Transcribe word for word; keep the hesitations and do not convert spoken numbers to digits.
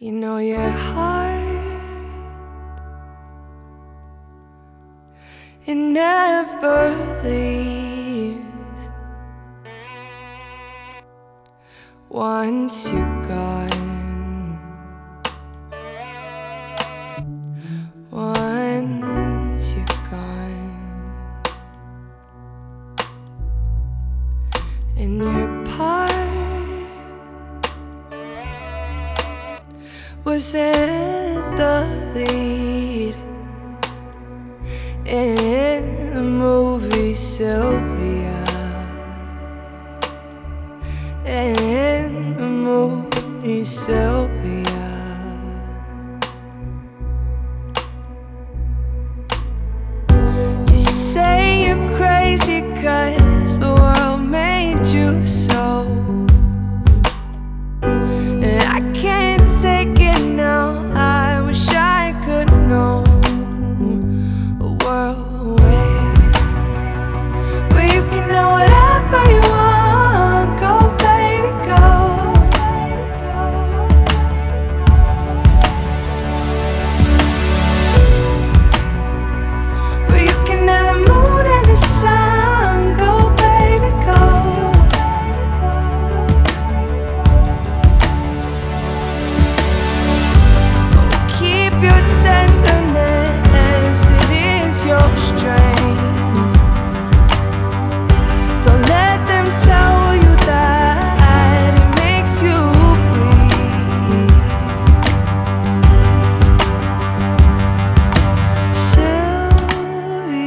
You know your heart, it never leaves. Once you're gone, once you're gone, and your part was in the lead in the movie Sylvia, in the movie Sylvia.